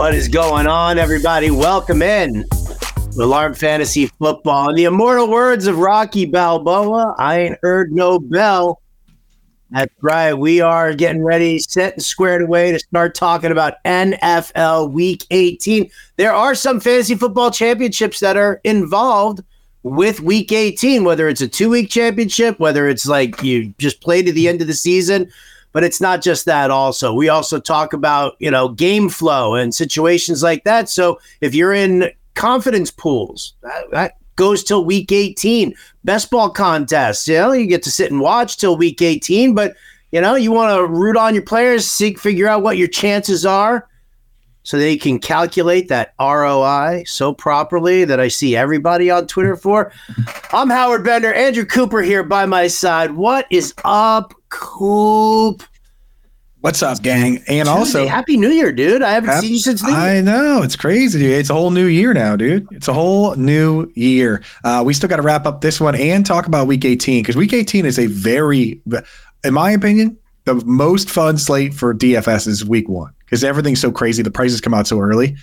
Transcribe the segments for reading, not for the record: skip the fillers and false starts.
What is going on, everybody? Welcome in to Alarm Fantasy Football. In the immortal words of Rocky Balboa, I ain't heard no bell. That's right. We are getting ready, set and squared away to start talking about NFL Week 18. There are some fantasy football championships that are involved with Week 18, whether it's a two-week championship, whether it's like you just play to the end of the season. But it's not just that also. We also talk about, you know, game flow and situations like that. So if you're in confidence pools, that goes till week 18. Best ball contests, you know, you get to sit and watch till week 18. But, you know, you want to root on your players, figure out what your chances are so they can calculate that ROI so properly that I see everybody on Twitter for. I'm Howard Bender, Andrew Cooper here by my side. What is up, Coop? What's up, gang? And Tuesday. Also, Happy New Year, dude. I haven't seen you since New Year. I know. It's crazy, dude. It's a whole new year now, dude. It's a whole new year. We still got to wrap up this one and talk about Week 18, because Week 18 is a very, in my opinion, the most fun slate for DFS is Week 1, because everything's so crazy. The prices come out so early.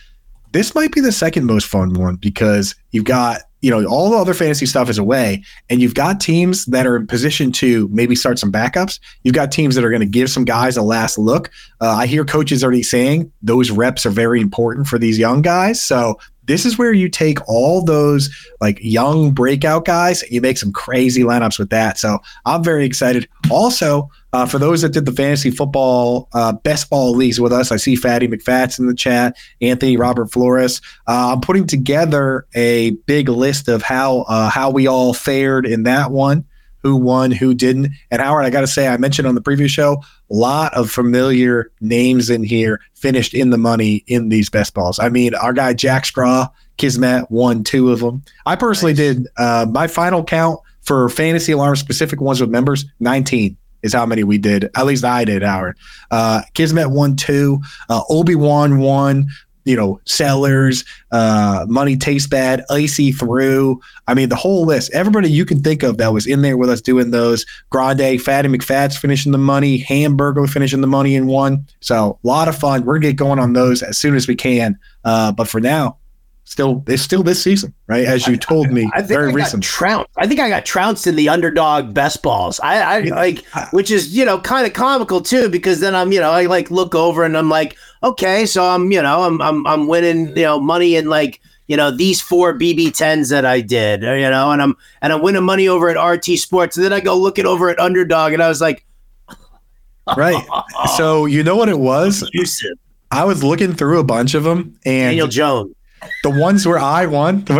This might be the second most fun one, because you've got, you know, all the other fantasy stuff is away, and you've got teams that are in position to maybe start some backups. You've got teams that are going to give some guys a last look. I hear coaches already saying those reps are very important for these young guys. So this is where you take all those like young breakout guys and you make some crazy lineups with that. So I'm very excited. Also, for those that did the fantasy football best ball leagues with us, I see Fatty McFats in the chat, Anthony, Robert Flores. I'm putting together a big list of how we all fared in that one, who won, who didn't. And Howard, I got to say, I mentioned on the previous show, a lot of familiar names in here finished in the money in these best balls. I mean, our guy Jack Straw, Kismet, won 2 of them. I personally did my final count for Fantasy Alarm specific ones with members, 19. Is how many we did. At least I did, Howard. Kismet won 2. Obi-Wan won. You know, Sellers. Money Tastes Bad. Icy Through. I mean, the whole list. Everybody you can think of that was in there with us doing those. Grande, Fatty McFats finishing the money. Hamburger finishing the money in 1. So, a lot of fun. We're going to get going on those as soon as we can. But for now, it's still this season, right? As you told me, I think very recent. I think I got trounced in the underdog best balls. I like, which is, you know, kind of comical too, because then I'm, you know, I like look over and I'm like, okay, so I'm, you know, I'm winning, you know, money in like, you know, these 4 BB10s that I did, you know, and I'm winning money over at RT Sports, and then I go looking over at Underdog, and I was like, right. So you know what it was? Abusive. I was looking through a bunch of them, and Daniel Jones. The ones where I won, I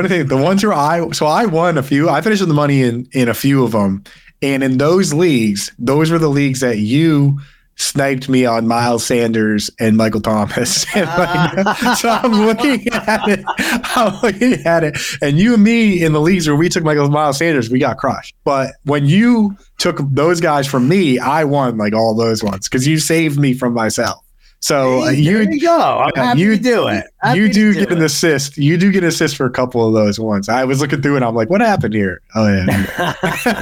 won a few. I finished with the money in a few of them. And in those leagues, those were the leagues that you sniped me on Miles Sanders and Michael Thomas. And so I'm looking at it. And you and me in the leagues where we took Miles Sanders, we got crushed. But when you took those guys from me, I won like all those ones, because you saved me from myself. So you go. I'm happy you to do it. You do get an assist for a couple of those ones. I was looking through and I'm like, what happened here? Oh yeah.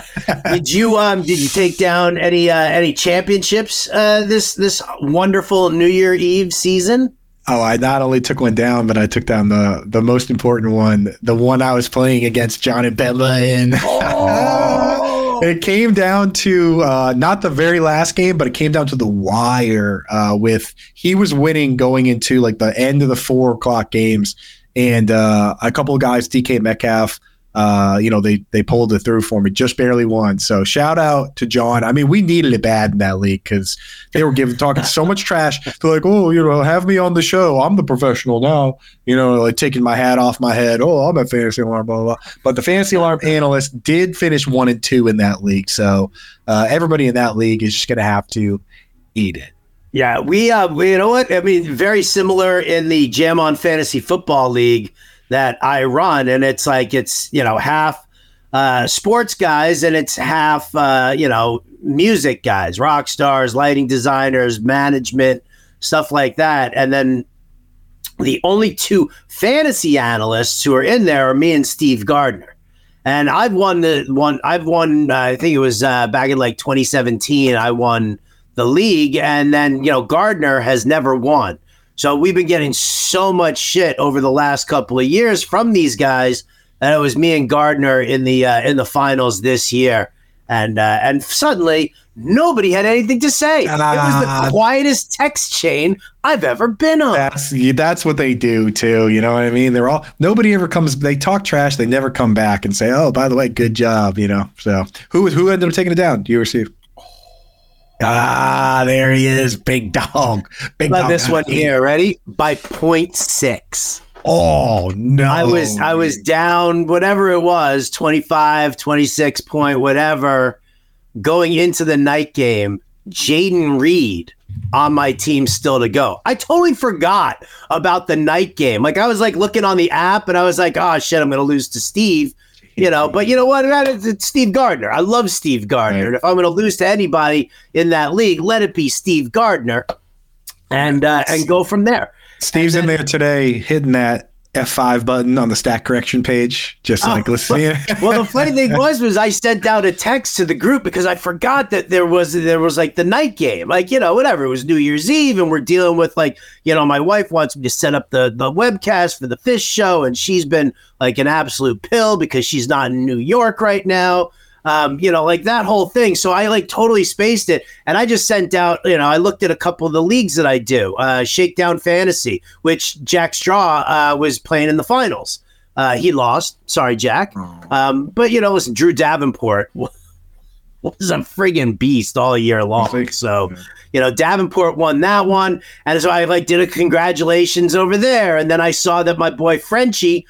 Did you take down any championships this wonderful New Year Eve season? Oh, I not only took one down, but I took down the most important one, the one I was playing against John and Bedla in. It came down to not the very last game, but it came down to the wire with he was winning going into like the end of the 4 o'clock games. And a couple of guys, DK Metcalf, you know, they pulled it through for me, just barely won. So shout out to John. I mean, we needed it bad in that league, because they were talking so much trash. They're like, oh, you know, have me on the show. I'm the professional now. You know, like taking my hat off my head. Oh, I'm at Fantasy Alarm, blah, blah, blah. But the Fantasy Alarm analyst did finish 1 and 2 in that league. So everybody in that league is just going to have to eat it. Yeah, we you know what? I mean, very similar in the Jam on Fantasy Football League that I run, and it's like, it's, you know, half sports guys and it's half, you know, music guys, rock stars, lighting designers, management, stuff like that. And then the only 2 fantasy analysts who are in there are me and Steve Gardner. And I've won I think it was back in like 2017, I won the league. And then, you know, Gardner has never won. So we've been getting so much shit over the last couple of years from these guys, and it was me and Gardner in the finals this year, and suddenly nobody had anything to say. It was the quietest text chain I've ever been on. That's what they do too. You know what I mean? They're all nobody ever comes. They talk trash. They never come back and say, "Oh, by the way, good job." You know. So who ended up taking it down? Do you receive? Ah, there he is, big dog. Big dog. This one here, ready? By 0.6. Oh no. I was down whatever it was, 25, 26 point, whatever, going into the night game. Jaden Reed on my team still to go. I totally forgot about the night game. Like I was like looking on the app and I was like, oh shit, I'm gonna lose to Steve. You know, but you know what? It's Steve Gardner. I love Steve Gardner. Right. And if I'm going to lose to anybody in that league, let it be Steve Gardner, and go from there. Steve's in there today, hitting that F5 button on the stat correction page, just like listening. Well, the funny thing was I sent out a text to the group because I forgot that there was like the night game, like you know whatever. It was New Year's Eve, and we're dealing with like you know my wife wants me to set up the webcast for the Fish Show, and she's been like an absolute pill because she's not in New York right now. You know, like that whole thing. So I like totally spaced it. And I just sent out, you know, I looked at a couple of the leagues that I do, Shakedown Fantasy, which Jack Straw was playing in the finals. He lost. Sorry, Jack. But, you know, listen, Drew Davenport was a friggin' beast all year long. So, you know, Davenport won that one. And so I like did a congratulations over there. And then I saw that my boy Frenchie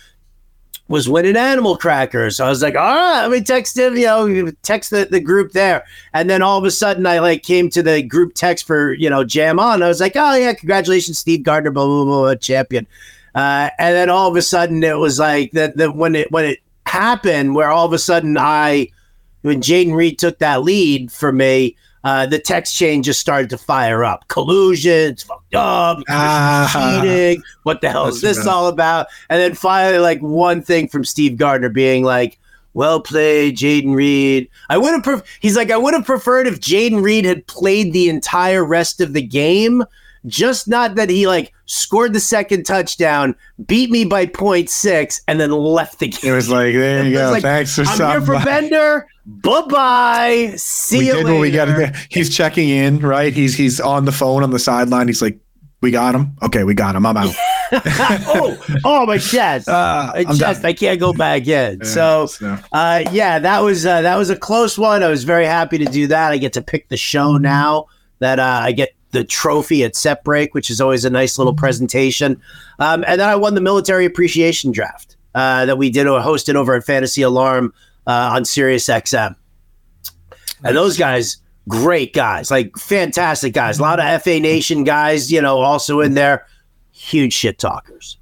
was winning animal crackers. So I was like, all right, we texted, you know, text the group there. And then all of a sudden I like came to the group text for, you know, Jam On. I was like, oh yeah, congratulations, Steve Gardner, blah, blah, blah, champion. And then all of a sudden it was like that when it happened where all of a sudden when Jaden Reed took that lead for me, the text chain just started to fire up. Collusion, it's fucked up, cheating, what the hell is this all about? And then finally, like, one thing from Steve Gardner being like, well played, Jaden Reed. I would have preferred if Jaden Reed had played the entire rest of the game, just not that he, like, scored the second touchdown, beat me by 0.6, and then left the game. It was like, there you go, like, thanks for stopping by. I'm here for Bender. Bye-bye. See you later. We did what we got to do. He's checking in, right? He's on the phone on the sideline. He's like, we got him. Okay, we got him. I'm out. oh, my chest. I can't go back in. So, that was a close one. I was very happy to do that. I get to pick the show now that I get the trophy at set break, which is always a nice little presentation. And then I won the military appreciation draft that we did or hosted over at Fantasy Alarm on Sirius XM. And those guys, great guys, like fantastic guys. A lot of FA Nation guys, you know, also in there. Huge shit talkers.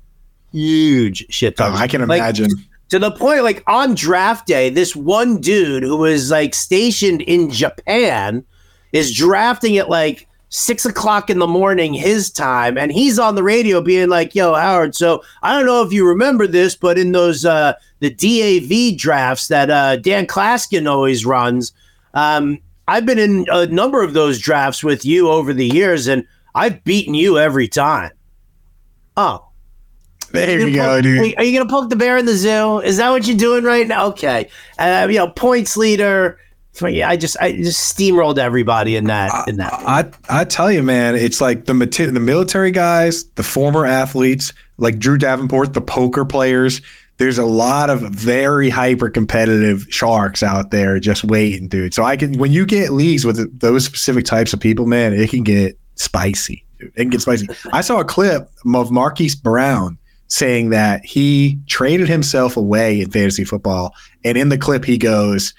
I can imagine. Like, to the point, like, on draft day, this one dude who was, like, stationed in Japan is drafting at, like, 6:00 in the morning his time, and he's on the radio being like, yo, Howard, so I don't know if you remember this, but in those the DAV drafts that Dan Claskin always runs, I've been in a number of those drafts with you over the years, and I've beaten you every time. Oh. There you go, dude. Are you going to poke the bear in the zoo? Is that what you're doing right now? Okay. You know, points leader. So, yeah, I just steamrolled everybody in that. I tell you, man, it's like the military guys, the former athletes, like Drew Davenport, the poker players. There's a lot of very hyper competitive sharks out there just waiting, dude. So when you get leagues with those specific types of people, man, it can get spicy. I saw a clip of Marquise Brown saying that he traded himself away in fantasy football, and in the clip he goes.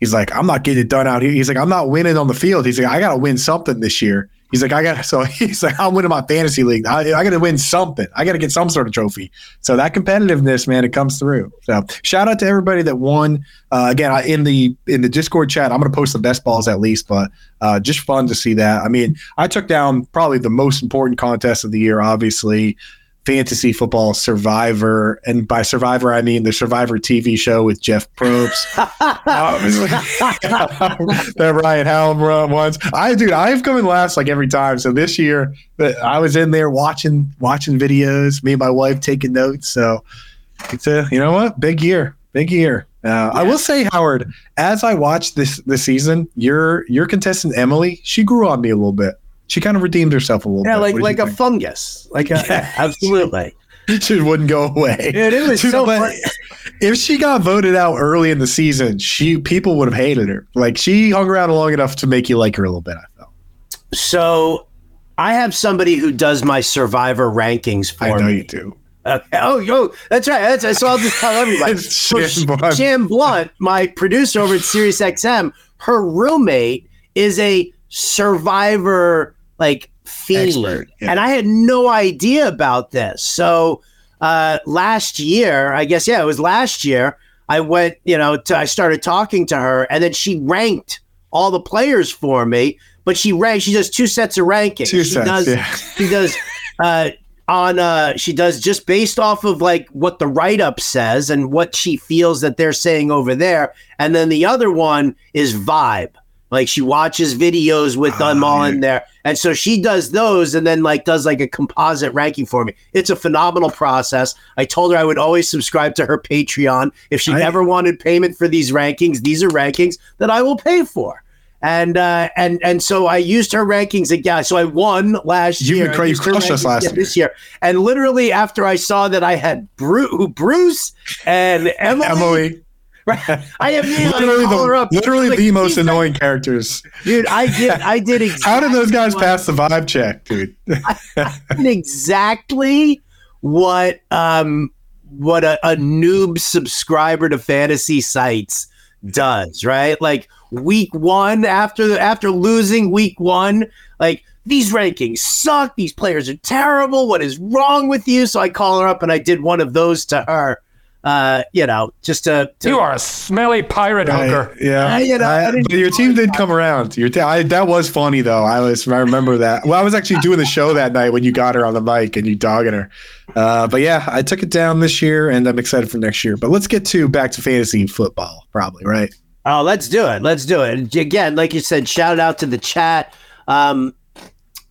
He's like, I'm not getting it done out here. He's like, I'm not winning on the field. He's like, I got to win something this year. He's like, I'm winning my fantasy league. I got to win something. I got to get some sort of trophy. So that competitiveness, man, it comes through. So shout out to everybody that won. Again, in the Discord chat, I'm going to post the best balls at least, but just fun to see that. I mean, I took down probably the most important contest of the year, obviously. Fantasy Football Survivor, and by Survivor I mean the Survivor TV show with Jeff Probst, that Ryan Hallam run once. I've come in last like every time. So this year, I was in there watching videos. Me and my wife taking notes. So it's you know what, big year. I will say, Howard, as I watched this season, your contestant Emily, she grew on me a little bit. She kind of redeemed herself a little bit. Like a fungus. Absolutely. She wouldn't go away. Dude, it was so funny. If she got voted out early in the season, people would have hated her. Like, she hung around long enough to make you like her a little bit, I felt. So I have somebody who does my Survivor rankings for me. I know you do. Okay. Oh, that's right. So I'll just tell everybody. Jim Blunt, my producer over at SiriusXM, her roommate is a Survivor fiend. Expert, yeah. And I had no idea about this. So last year, I went, I started talking to her, and then she ranked all the players for me, but she does two sets of rankings. She does just based off of what the write-up says and what she feels that they're saying over there. And then the other one is vibe. She watches videos with them all in there. And so she does those and then does a composite ranking for me. It's a phenomenal process. I told her I would always subscribe to her Patreon. If she ever wanted payment for these rankings, these are rankings that I will pay for. And so I used her rankings again. So I won last year. You crushed us last year. This year. And literally after I saw that I had Bruce and Emily. Right. I have the most annoying characters. Dude, I did exactly. How did those guys pass the vibe check, dude? I did exactly what a noob subscriber to fantasy sites does, right? Week one, after losing week one, these rankings suck, these players are terrible, what is wrong with you? So I call her up and I did one of those to her. Just to you are a smelly pirate hooker. Yeah, but your team did come around. That was funny though. I remember that. Well, I was actually doing the show that night when you got her on the mic and you dogging her. But yeah, I took it down this year, and I'm excited for next year. But let's get back to fantasy football, probably, right? Oh, let's do it. And again, like you said, shout out to the chat.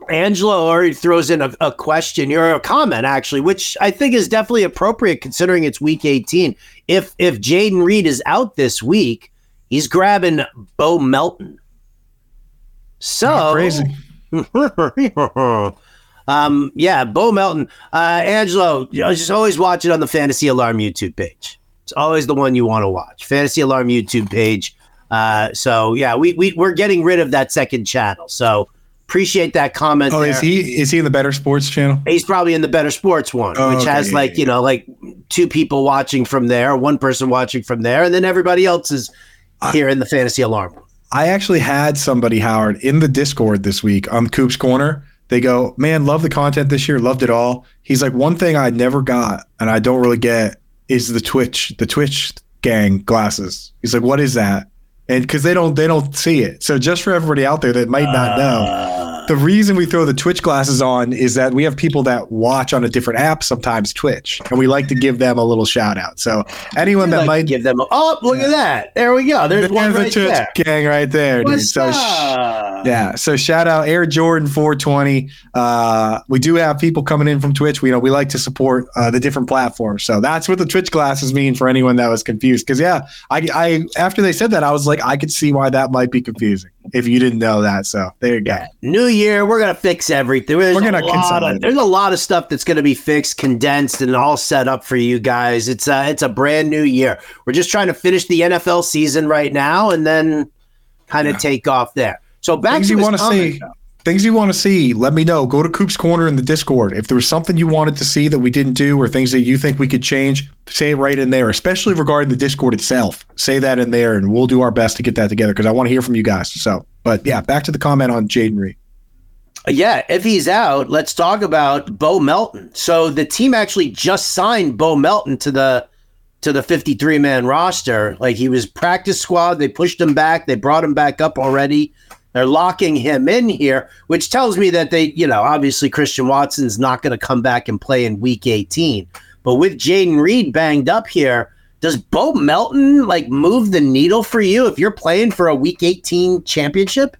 Angelo already throws in a question or a comment, actually, which I think is definitely appropriate considering it's week 18. If Jaden Reed is out this week, he's grabbing Bo Melton. So crazy. Bo Melton. Angelo, just always watch it on the Fantasy Alarm YouTube page. It's always the one you want to watch. Fantasy Alarm YouTube page. We're getting rid of that second channel. So appreciate that comment. Oh, there. Is he in the Better Sports channel? He's probably in the Better Sports one, which has two people watching from there, one person watching from there, and then everybody else is here in the Fantasy Alarm. I actually had somebody, Howard, in the Discord this week on Coop's Corner. They go, man, love the content this year, loved it all. He's like, one thing I never got and I don't really get is the Twitch gang glasses. He's like, what is that? And because they don't see it. So just for everybody out there that might not know, the reason we throw the Twitch glasses on is that we have people that watch on a different app, sometimes Twitch, and we like to give them a little shout out. So anyone that might give them at that. There we go. There's one right Twitch there. Gang right there. Dude. So so shout out Air Jordan 420. We do have people coming in from Twitch. We like to support the different platforms. So that's what the Twitch glasses mean for anyone that was confused. Because I after they said that, I was like, I could see why that might be confusing if you didn't know that. So there you go. New year, we're gonna fix everything. There's a lot of stuff that's gonna be fixed, condensed, and all set up for you guys. It's a brand new year. We're just trying to finish the NFL season right now and then kind of take off there. So back to things you want to see, let me know. Go to Coop's Corner in the Discord. If there was something you wanted to see that we didn't do or things that you think we could change, say it right in there, especially regarding the Discord itself. Say that in there, and we'll do our best to get that together because I want to hear from you guys. So, but yeah, back to the comment on Jaden Reed. Yeah, if he's out, let's talk about Bo Melton. So the team actually just signed Bo Melton to the 53-man roster. He was practice squad. They pushed him back. They brought him back up already. They're locking him in here, which tells me that they, you know, obviously Christian Watson's not going to come back and play in Week 18. But with Jaden Reed banged up here, does Bo Melton, like, move the needle for you if you're playing for a Week 18 championship?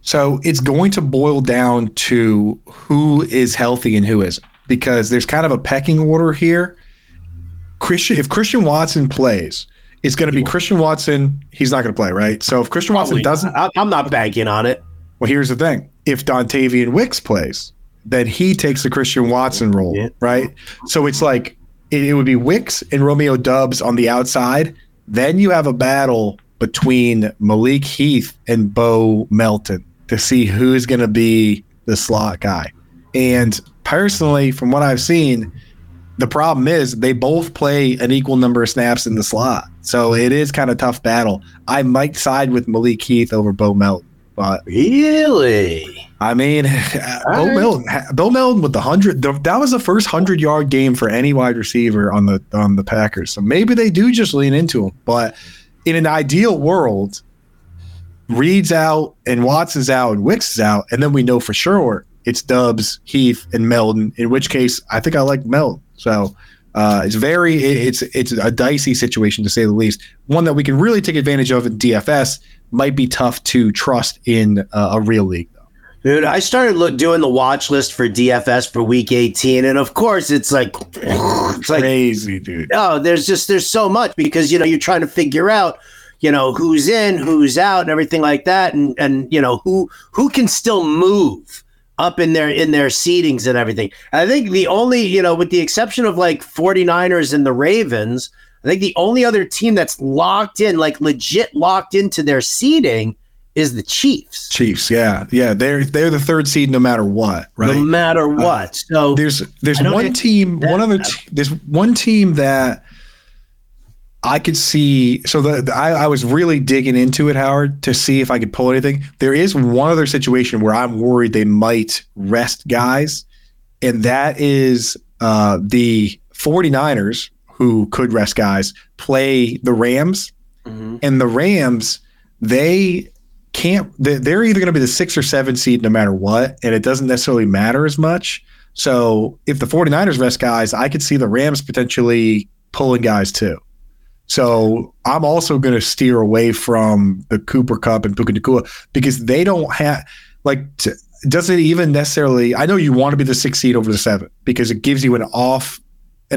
So it's going to boil down to who is healthy and who isn't, because there's kind of a pecking order here. If Christian Watson plays, it's going to be Christian Watson. He's not going to play, right? So if Christian Watson doesn't, I'm not banking on it. Well, here's the thing. If Dontavian Wicks plays, then he takes the Christian Watson role, right? So it's like it would be Wicks and Romeo Doubs on the outside. Then you have a battle between Malik Heath and Bo Melton to see who is going to be the slot guy. And personally, from what I've seen, the problem is they both play an equal number of snaps in the slot. So it is kind of tough battle. I might side with Malik Heath over Bo Melton. But really? I mean, Bo Melton with the 100. That was the first 100-yard game for any wide receiver on the Packers. So maybe they do just lean into him. But in an ideal world, Reed's out and Watson's out and Wicks is out. And then we know for sure it's Doubs, Heath, and Melton, in which case I think I like Melton. So it's a dicey situation, to say the least. One that we can really take advantage of in DFS. Might be tough to trust in a real league, though. Dude, I started doing the watch list for DFS for Week 18, and of course it's like crazy, dude. Oh, there's so much, because you're trying to figure out who's in, who's out, and everything like that, and who can still move up in their seedings and everything. I think the only, with the exception of 49ers and the Ravens, I think the only other team that's locked in, legit locked into their seeding, is the Chiefs. Yeah. They're the third seed no matter what, right? No matter what. So there's one team that I could see. So I was really digging into it, Howard, to see if I could pull anything. There is one other situation where I'm worried they might rest guys, and that is the 49ers. Who could rest guys, play the Rams. Mm-hmm. And the Rams, they're either going to be the 6 or 7 seed no matter what, and it doesn't necessarily matter as much. So if the 49ers rest guys, I could see the Rams potentially pulling guys too. So I'm also going to steer away from the Cooper Cup and Puka Nacua, because they don't have doesn't even necessarily, I know you want to be the 6 seed over the 7, because it gives you an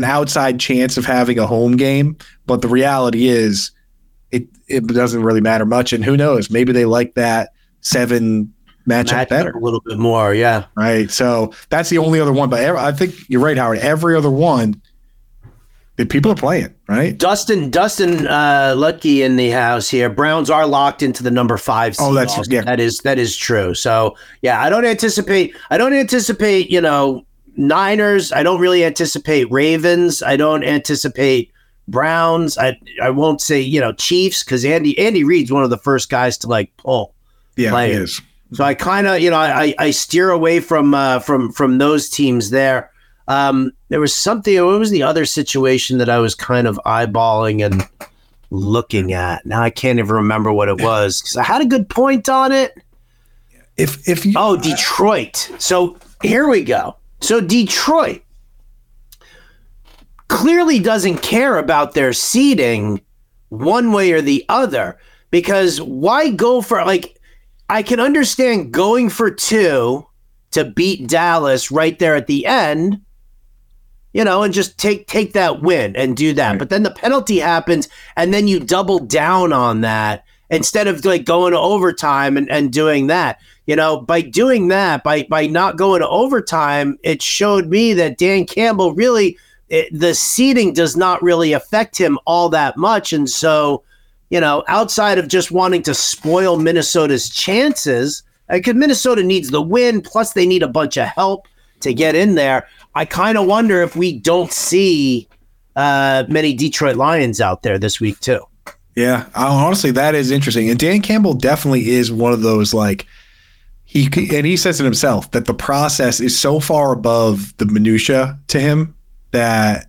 outside chance of having a home game, but the reality is it doesn't really matter much, and who knows, maybe they like that 7 matchup better a little bit more. Yeah, right. So that's the only other one, but I think you're right, Howard. Every other one that people are playing, right? Dustin Lutke in the house here. Browns are locked into the number 5 seed. Oh, that's also. Yeah. That is true. So yeah, I don't anticipate Niners. I don't really anticipate Ravens. I don't anticipate Browns. I won't say Chiefs, because Andy Reid's one of the first guys to pull. Yeah, players. He is. So I kind of I steer away from those teams there. There was something. What was the other situation that I was kind of eyeballing and looking at? Now I can't even remember what it was, because I had a good point on it. If you, Detroit. So here we go. So Detroit clearly doesn't care about their seeding one way or the other, because why go for I can understand going for 2 to beat Dallas right there at the end, and just take that win and do that. Right. But then the penalty happens, and then you double down on that instead of going to overtime and doing that. By doing that, by not going to overtime, it showed me that Dan Campbell really, the seeding does not really affect him all that much. And so, outside of just wanting to spoil Minnesota's chances, because Minnesota needs the win, plus they need a bunch of help to get in there, I kind of wonder if we don't see many Detroit Lions out there this week too. Yeah, honestly, that is interesting. And Dan Campbell definitely is one of those he says it himself that the process is so far above the minutia to him that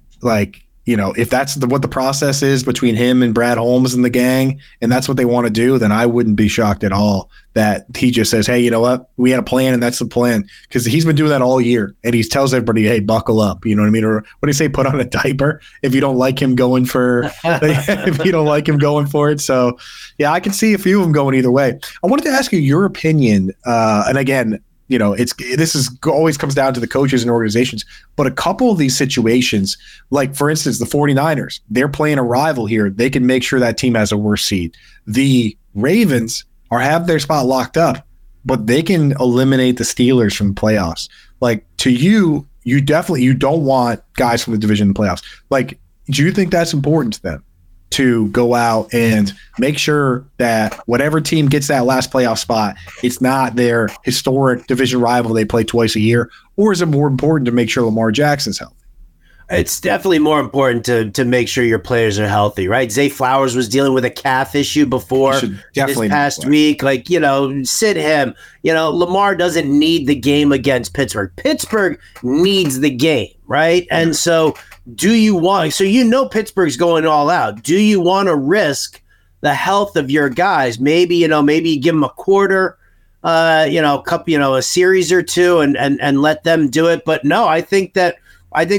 you know, if that's what the process is between him and Brad Holmes and the gang, and that's what they want to do, then I wouldn't be shocked at all that he just says, hey, you know what? We had a plan, and that's the plan. Because he's been doing that all year, and he tells everybody, hey, buckle up. You know what I mean? Or what do you say? Put on a diaper if you don't like him going for if you don't like him going for it. So, yeah, I can see a few of them going either way. I wanted to ask you your opinion, and again, you know, this always comes down to the coaches and organizations, but a couple of these situations, like for instance, the 49ers, they're playing a rival here. They can make sure that team has a worse seed. The Ravens have their spot locked up, but they can eliminate the Steelers from the playoffs. Like, to you, you don't want guys from the division in the playoffs. Like, do you think that's important to them to go out and make sure that whatever team gets that last playoff spot, it's not their historic division rival they play twice a year? Or is it more important to make sure Lamar Jackson's healthy? It's definitely more important to make sure your players are healthy, right? Zay Flowers was dealing with a calf issue before this past week. Like, you know, sit him. You know, Lamar doesn't need the game against Pittsburgh. Pittsburgh needs the game, right? And so do you want – so you know Pittsburgh's going all out. Do you want to risk the health of your guys? Maybe, you know, maybe you give them a quarter, you know, a couple, you know, a series or two and let them do it. But no, I think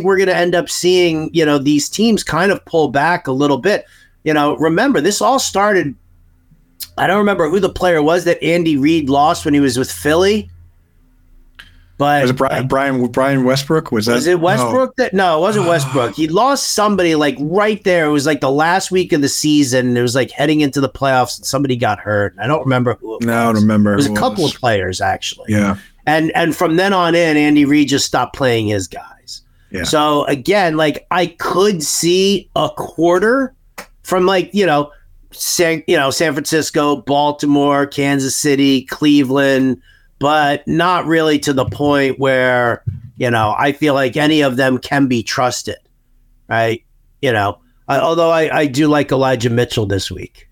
we're going to end up seeing, you know, these teams kind of pull back a little bit. You know, remember, this all started, I don't remember who the player was that Andy Reid lost when he was with Philly. But was it Brian Westbrook? No, it wasn't Westbrook. He lost somebody like right there. It was like the last week of the season. It was like heading into the playoffs and somebody got hurt. I don't remember who it was. No, I don't remember. It was a couple of players, actually. Yeah. And from then on in, Andy Reid just stopped playing his guy. Yeah. So again, like I could see a quarter from like, you know, San Francisco, Baltimore, Kansas City, Cleveland, but not really to the point where, you know, I feel like any of them can be trusted. Right. You know, although I do like Elijah Mitchell this week.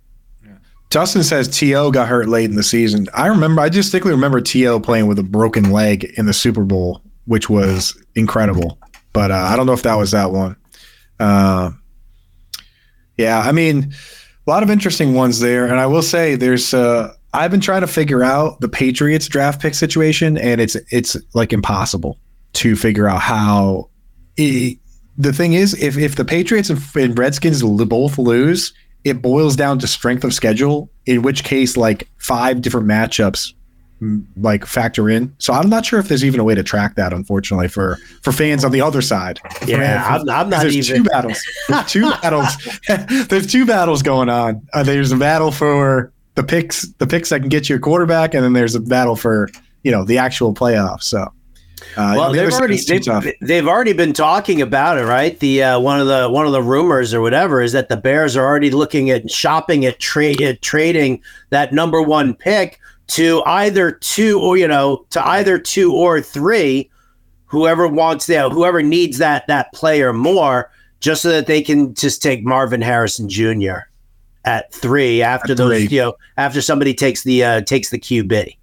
Yeah. Dustin says T.O. got hurt late in the season. I distinctly remember T.O. playing with a broken leg in the Super Bowl, which was incredible. But I don't know if that was that one. Yeah, I mean, a lot of interesting ones there. And I will say there's I've been trying to figure out the Patriots draft pick situation, and it's like impossible to figure out how the thing is, if the Patriots and Redskins both lose, it boils down to strength of schedule, in which case like 5 different matchups like factor in. So I'm not sure if there's even a way to track that, unfortunately, for fans on the other side. Yeah, I'm not even. There's two battles going on. There's a battle for the picks that can get you a quarterback, and then there's a battle for, you know, the actual playoffs. So well, they've already been talking about it, right? The one of the rumors or whatever is that the Bears are already looking at shopping at trading that number 1 pick to either 2 or 3, whoever wants that, whoever needs that player more, just so that they can just take Marvin Harrison Jr. at 3 after somebody takes the QB.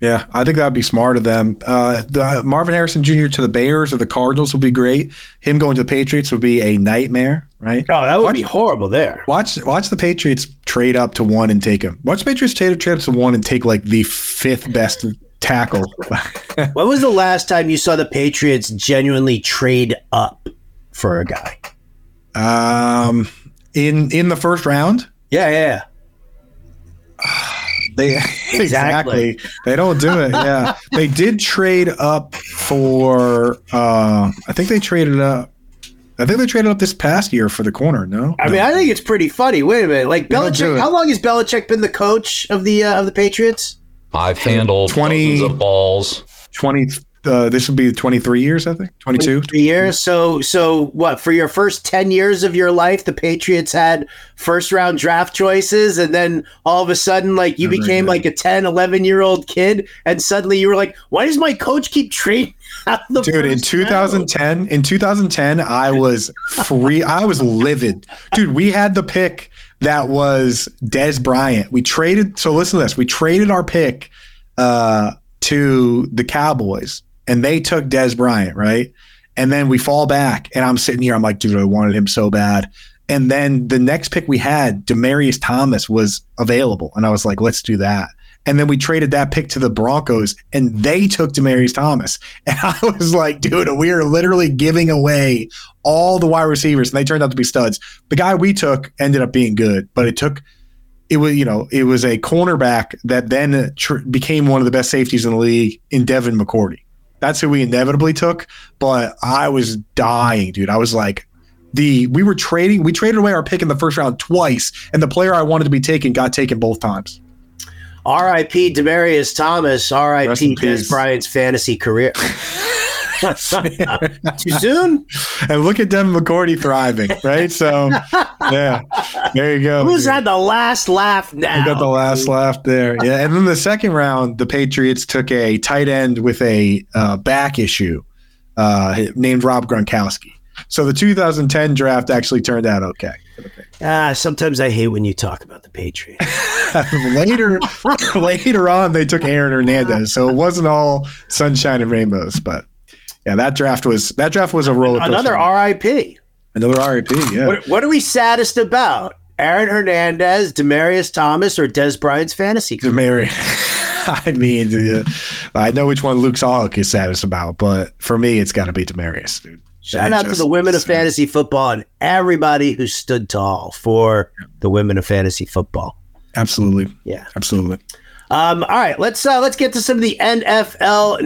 Yeah, I think that'd be smart of them. The Marvin Harrison Jr. to the Bears or the Cardinals would be great. Him going to the Patriots would be a nightmare, right? Oh, that would be horrible there. Watch the Patriots trade up to 1 and take him. Watch the Patriots trade up to 1 and take like the 5th best tackle. When was the last time you saw the Patriots genuinely trade up for a guy? In the first round? Yeah. Exactly. They don't do it. Yeah, they did trade up for. I think they traded up this past year for the corner. No, I mean I think it's pretty funny. Wait a minute, like Belichick. How long has Belichick been the coach of the Patriots? I've handled 20 of balls. 20. This would be 23 years, I think. 22. 23 years. So what? For your first 10 years of your life, the Patriots had first-round draft choices, and then all of a sudden, like, you became like a 10, 11-year-old kid, and suddenly you were like, why does my coach keep trading out the Dude, in 2010, round? In 2010, I was free. I was livid. Dude, we had the pick that was Dez Bryant. We traded – so listen to this. We traded our pick to the Cowboys. And they took Dez Bryant, right? And then we fall back, and I'm sitting here. I'm like, dude, I wanted him so bad. And then the next pick we had, Demaryius Thomas, was available. And I was like, let's do that. And then we traded that pick to the Broncos, and they took Demaryius Thomas. And I was like, dude, we are literally giving away all the wide receivers. And they turned out to be studs. The guy we took ended up being good, but it was a cornerback that then became one of the best safeties in the league in Devin McCourty. That's who we inevitably took, but I was dying, dude. I was like, we traded away our pick in the first round twice, and the player I wanted to be taken got taken both times. R.I.P. Demaryius Thomas, R.I.P. Des Bryant's fantasy career. Too soon? And look at Devin McCourty thriving, right? So, yeah, there you go. Who's had the last laugh now? I got the last laugh there. Yeah, and then the second round, the Patriots took a tight end with a back issue named Rob Gronkowski. So the 2010 draft actually turned out okay. Sometimes I hate when you talk about the Patriots. Later on, they took Aaron Hernandez, so it wasn't all sunshine and rainbows, but. Yeah, that draft was a roller coaster. Another R.I.P. Yeah. What are we saddest about? Aaron Hernandez, Demaryius Thomas, or Des Bryant's fantasy? Demaryius. I mean, I know which one Luke Salk is saddest about, but for me, it's got to be Demaryius, dude. Shout out to the women of fantasy football and everybody who stood tall for the women of fantasy football. Absolutely. Yeah. Absolutely. All right, let's get to some of the NFL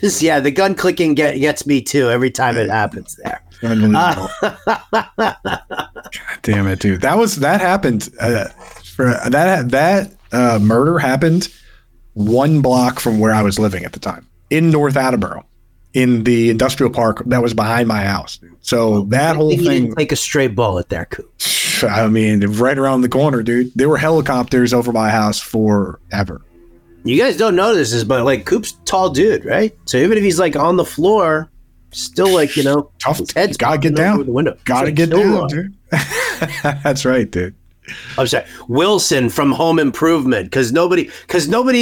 news. Yeah, the gun clicking gets me too every time it happens there. God damn it, dude! That happened. That murder happened one block from where I was living at the time in North Attleboro, in the industrial park that was behind my house. So that whole thing, you didn't take a stray bullet there, Coop. I mean, right around the corner, dude. There were helicopters over my house forever. You guys don't know this, but like Coop's tall dude, right? So even if he's like on the floor, still like, you know, tough. Head's gotta get down. The window. Gotta get down, dude. That's right, dude. I'm sorry, Wilson from Home Improvement, because nobody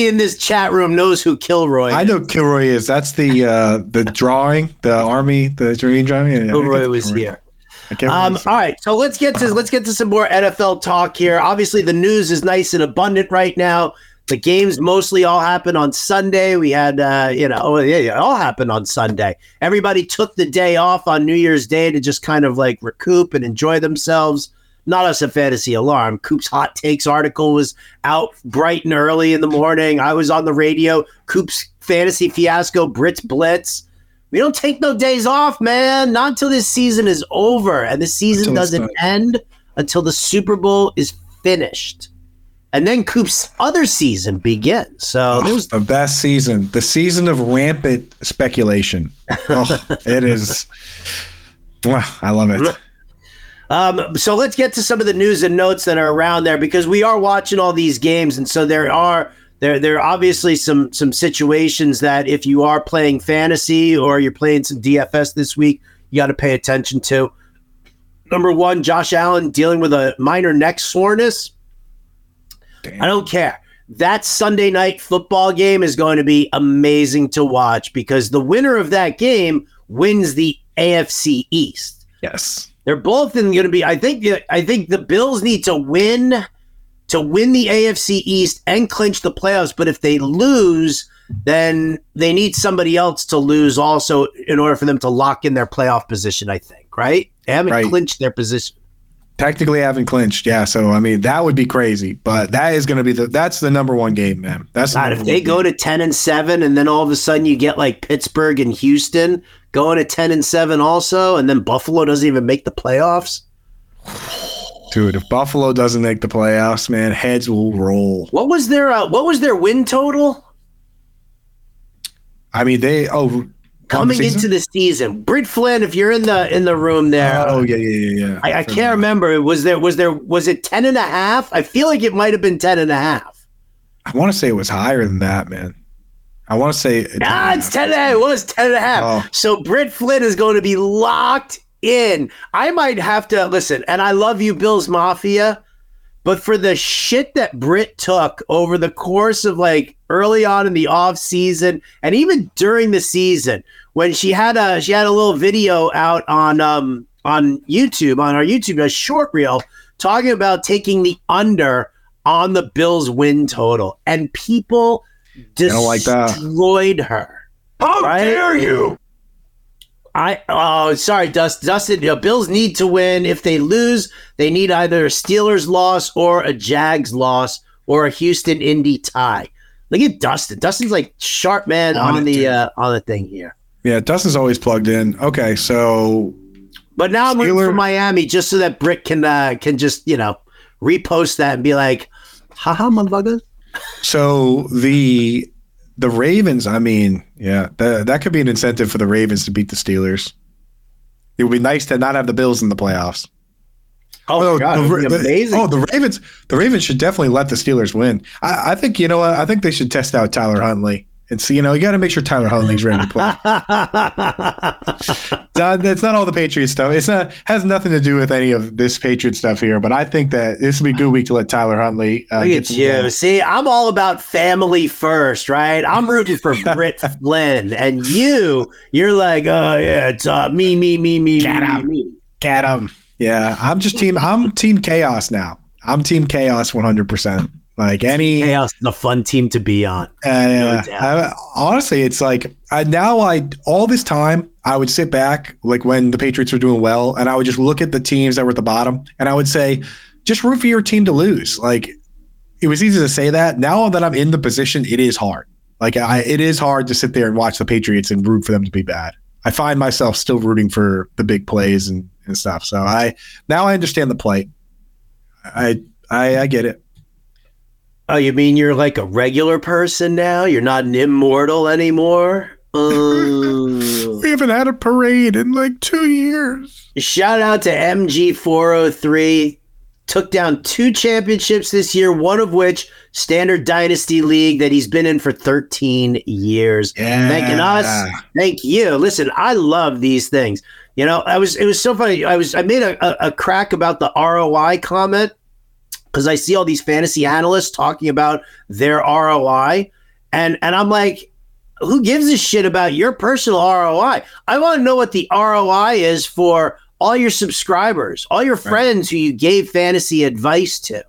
in this chat room knows who Kilroy is. I know Kilroy is. That's the drawing, the dream drawing. Yeah, Kilroy was here. All right, so let's get to some more NFL talk here. Obviously, the news is nice and abundant right now. The games mostly all happened on Sunday. We had, it all happened on Sunday. Everybody took the day off on New Year's Day to just kind of like recoup and enjoy themselves. Not us at Fantasy Alarm. Coop's Hot Takes article was out bright and early in the morning. I was on the radio. Coop's Fantasy Fiasco, Brits Blitz. We don't take no days off, man. Not until this season is over. And the season doesn't end until the Super Bowl is finished. And then Coop's other season begins. So it was the best season. The season of rampant speculation. It is. Wow, I love it. So let's get to some of the news and notes that are around there, because we are watching all these games. And so there are obviously some situations that if you are playing fantasy or you're playing some DFS this week, you got to pay attention to. Number one, Josh Allen dealing with a minor neck soreness. Damn. I don't care. That Sunday night football game is going to be amazing to watch, because the winner of that game wins the AFC East. Yes. They're both going to be. I think the Bills need to win the AFC East and clinch the playoffs. But if they lose, then they need somebody else to lose also in order for them to lock in their playoff position. I think, right? They haven't clinched their position. Technically, haven't clinched. Yeah. So I mean, that would be crazy. But that is going to be that's the number one game, man. That's God. If they go to 10-7, and then all of a sudden you get like Pittsburgh and Houston going to 10-7 also, and then Buffalo doesn't even make the playoffs. Dude, if Buffalo doesn't make the playoffs, man, heads will roll. What was their win total? I mean, coming into the season, Britt Flynn, if you're in the room there, yeah. I can't remember. Was it 10.5? I feel like it might have been 10.5. I want to say it was higher than that, man. I want to say it's 10.5. It was 10.5. Oh. So Britt Flynn is going to be locked in. I might have to listen. And I love you, Bills Mafia, But for the shit that Britt took over the course of like early on in the off season and even during the season, when she had a little video out on YouTube, on our YouTube, a short reel talking about taking the under on the Bills win total, and people destroyed her. How dare you? Dustin. You know, Bills need to win. If they lose, they need either a Steelers loss or a Jags loss or a Houston Indy tie. Look at Dustin. Dustin's like sharp man on the thing here. Yeah, Dustin's always plugged in. Okay, so. But now I'm looking for Miami just so that Britt can just repost that and be like, haha, motherfucker. So the Ravens, I mean, yeah, that could be an incentive for the Ravens to beat the Steelers. It would be nice to not have the Bills in the playoffs. Oh, God, amazing. Oh, the Ravens should definitely let the Steelers win. I think, I think they should test out Tyler Huntley and see, you got to make sure Tyler Huntley's ready to play. That's not all the Patriots stuff. Has nothing to do with any of this Patriot stuff here, but I think that this would be a good week to let Tyler Huntley get some you. Play. See, I'm all about family first, right? I'm rooting for Britt Flynn, and you're like, oh yeah, it's me. Get him. Yeah, I'm team chaos now. I'm team chaos 100%. Like any chaos is a fun team to be on. Honestly, it's like all this time I would sit back like when the Patriots were doing well, and I would just look at the teams that were at the bottom, and I would say, just root for your team to lose. Like it was easy to say that. Now that I'm in the position, it is hard. Like it is hard to sit there and watch the Patriots and root for them to be bad. I find myself still rooting for the big plays and stuff. So I understand the plight. I get it. Oh, you mean you're like a regular person now? You're not an immortal anymore? We haven't had a parade in like 2 years. Shout out to MG403. Took down 2 championships this year, one of which Standard Dynasty League that he's been in for 13 years. Yeah. Thanking us. Thank you. Listen, I love these things. It was so funny. I made a crack about the ROI comment, because I see all these fantasy analysts talking about their ROI, and I'm like, who gives a shit about your personal ROI? I want to know what the ROI is for all your subscribers, all your friends who you gave fantasy advice to.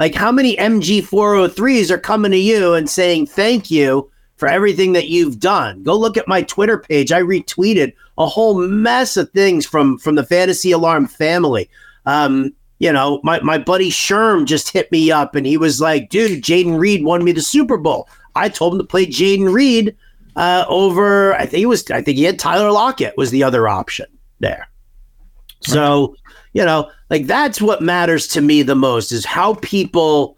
Like, how many MG403s are coming to you and saying thank you for everything that you've done? Go look at my Twitter page. I retweeted a whole mess of things from the Fantasy Alarm family. My buddy Sherm just hit me up, and he was like, dude, Jaden Reed won me the Super Bowl. I told him to play Jaden Reed over, I think he had Tyler Lockett was the other option there. Right. So, that's what matters to me the most, is how people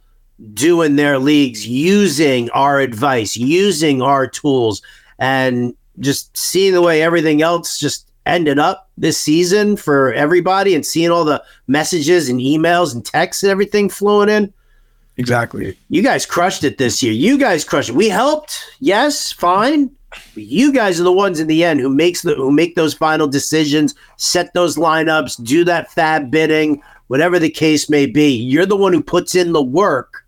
do in their leagues using our advice, using our tools, and just seeing the way everything else just ended up this season for everybody, and seeing all the messages and emails and texts and everything flowing in. Exactly. You guys crushed it this year. You guys crushed it. We helped. Yes, fine. But you guys are the ones in the end who make those final decisions, set those lineups, do that fab bidding, whatever the case may be. You're the one who puts in the work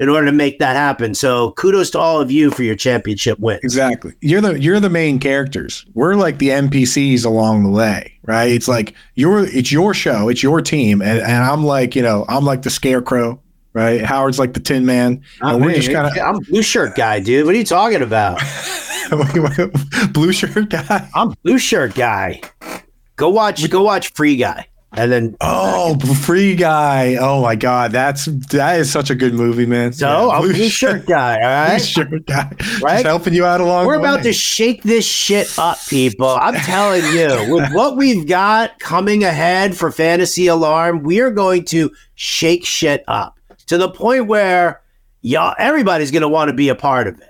in order to make that happen. So kudos to all of you for your championship win. Exactly. You're the main characters. We're like the NPCs along the way, right? It's like it's your show, it's your team. And I'm like, I'm like the scarecrow, right? Howard's like the Tin Man. I'm blue shirt guy, dude. What are you talking about? Blue shirt guy? I'm blue shirt guy. Go watch Free Guy. And then Free Guy. Oh my God, that is such a good movie, man. So I'm a blue shirt guy, all right? Blue shirt guy. Right? Just helping you out along the way. We're about to shake this shit up, people. I'm telling you, with what we've got coming ahead for Fantasy Alarm, we are going to shake shit up to the point where everybody's gonna want to be a part of it.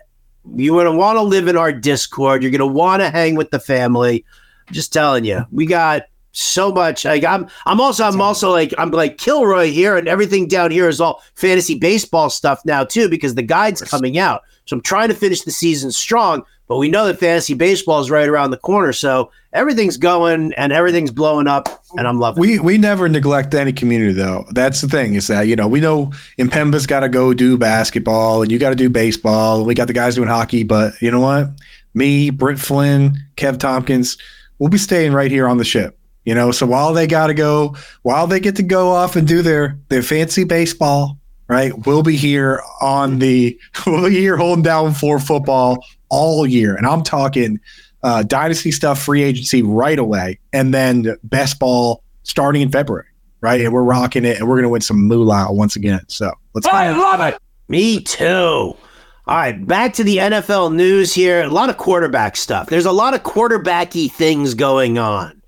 You're gonna want to live in our Discord, you're gonna want to hang with the family. I'm just telling you, we got so much. Like I'm also like Kilroy here, and everything down here is all fantasy baseball stuff now too, because the guide's coming out. So I'm trying to finish the season strong, But we know that fantasy baseball is right around the corner, so everything's going and everything's blowing up, and I'm loving it. We never neglect any community, though. That's the thing is that, you know, we know Impemba's got to go do basketball, and you got to do baseball, and we got the guys doing hockey, but you know what? Me, Britt Flynn, Kev Tompkins, we'll be staying right here on the ship. You know, so while they got to go, while they get to go off and do their fancy baseball, right, we'll be here on the – we'll be here holding down for football all year. And I'm talking dynasty stuff, free agency right away, and then best ball starting in February, right? And we're rocking it, and we're going to win some moolah once again. So let's go. I love it. Me too. All right, back to the NFL news here. A lot of quarterback stuff. There's a lot of quarterback-y things going on.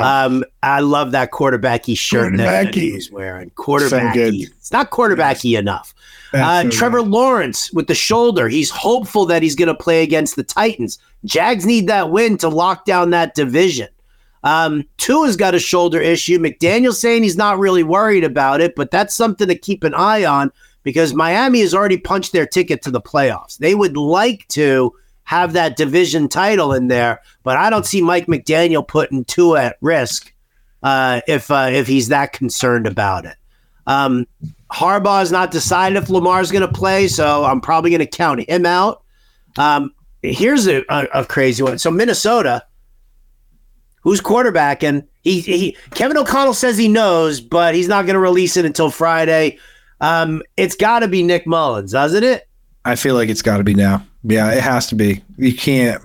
I love that quarterback-y shirt that he's wearing. Quarterback-y. It's not quarterback-y enough. Trevor Lawrence with the shoulder. He's hopeful that he's going to play against the Titans. Jags need that win to lock down that division. Tua's got a shoulder issue. McDaniel's saying he's not really worried about it, but that's something to keep an eye on, because Miami has already punched their ticket to the playoffs. They would like to have that division title in there, but I don't see Mike McDaniel putting Tua at risk if he's that concerned about it. Harbaugh's not decided if Lamar's going to play, so I'm probably going to count him out. Here's a crazy one. So Minnesota, who's quarterbacking? Kevin O'Connell says he knows, but he's not going to release it until Friday. It's got to be Nick Mullins, doesn't it? I feel like it's got to be now. Yeah, it has to be. You can't.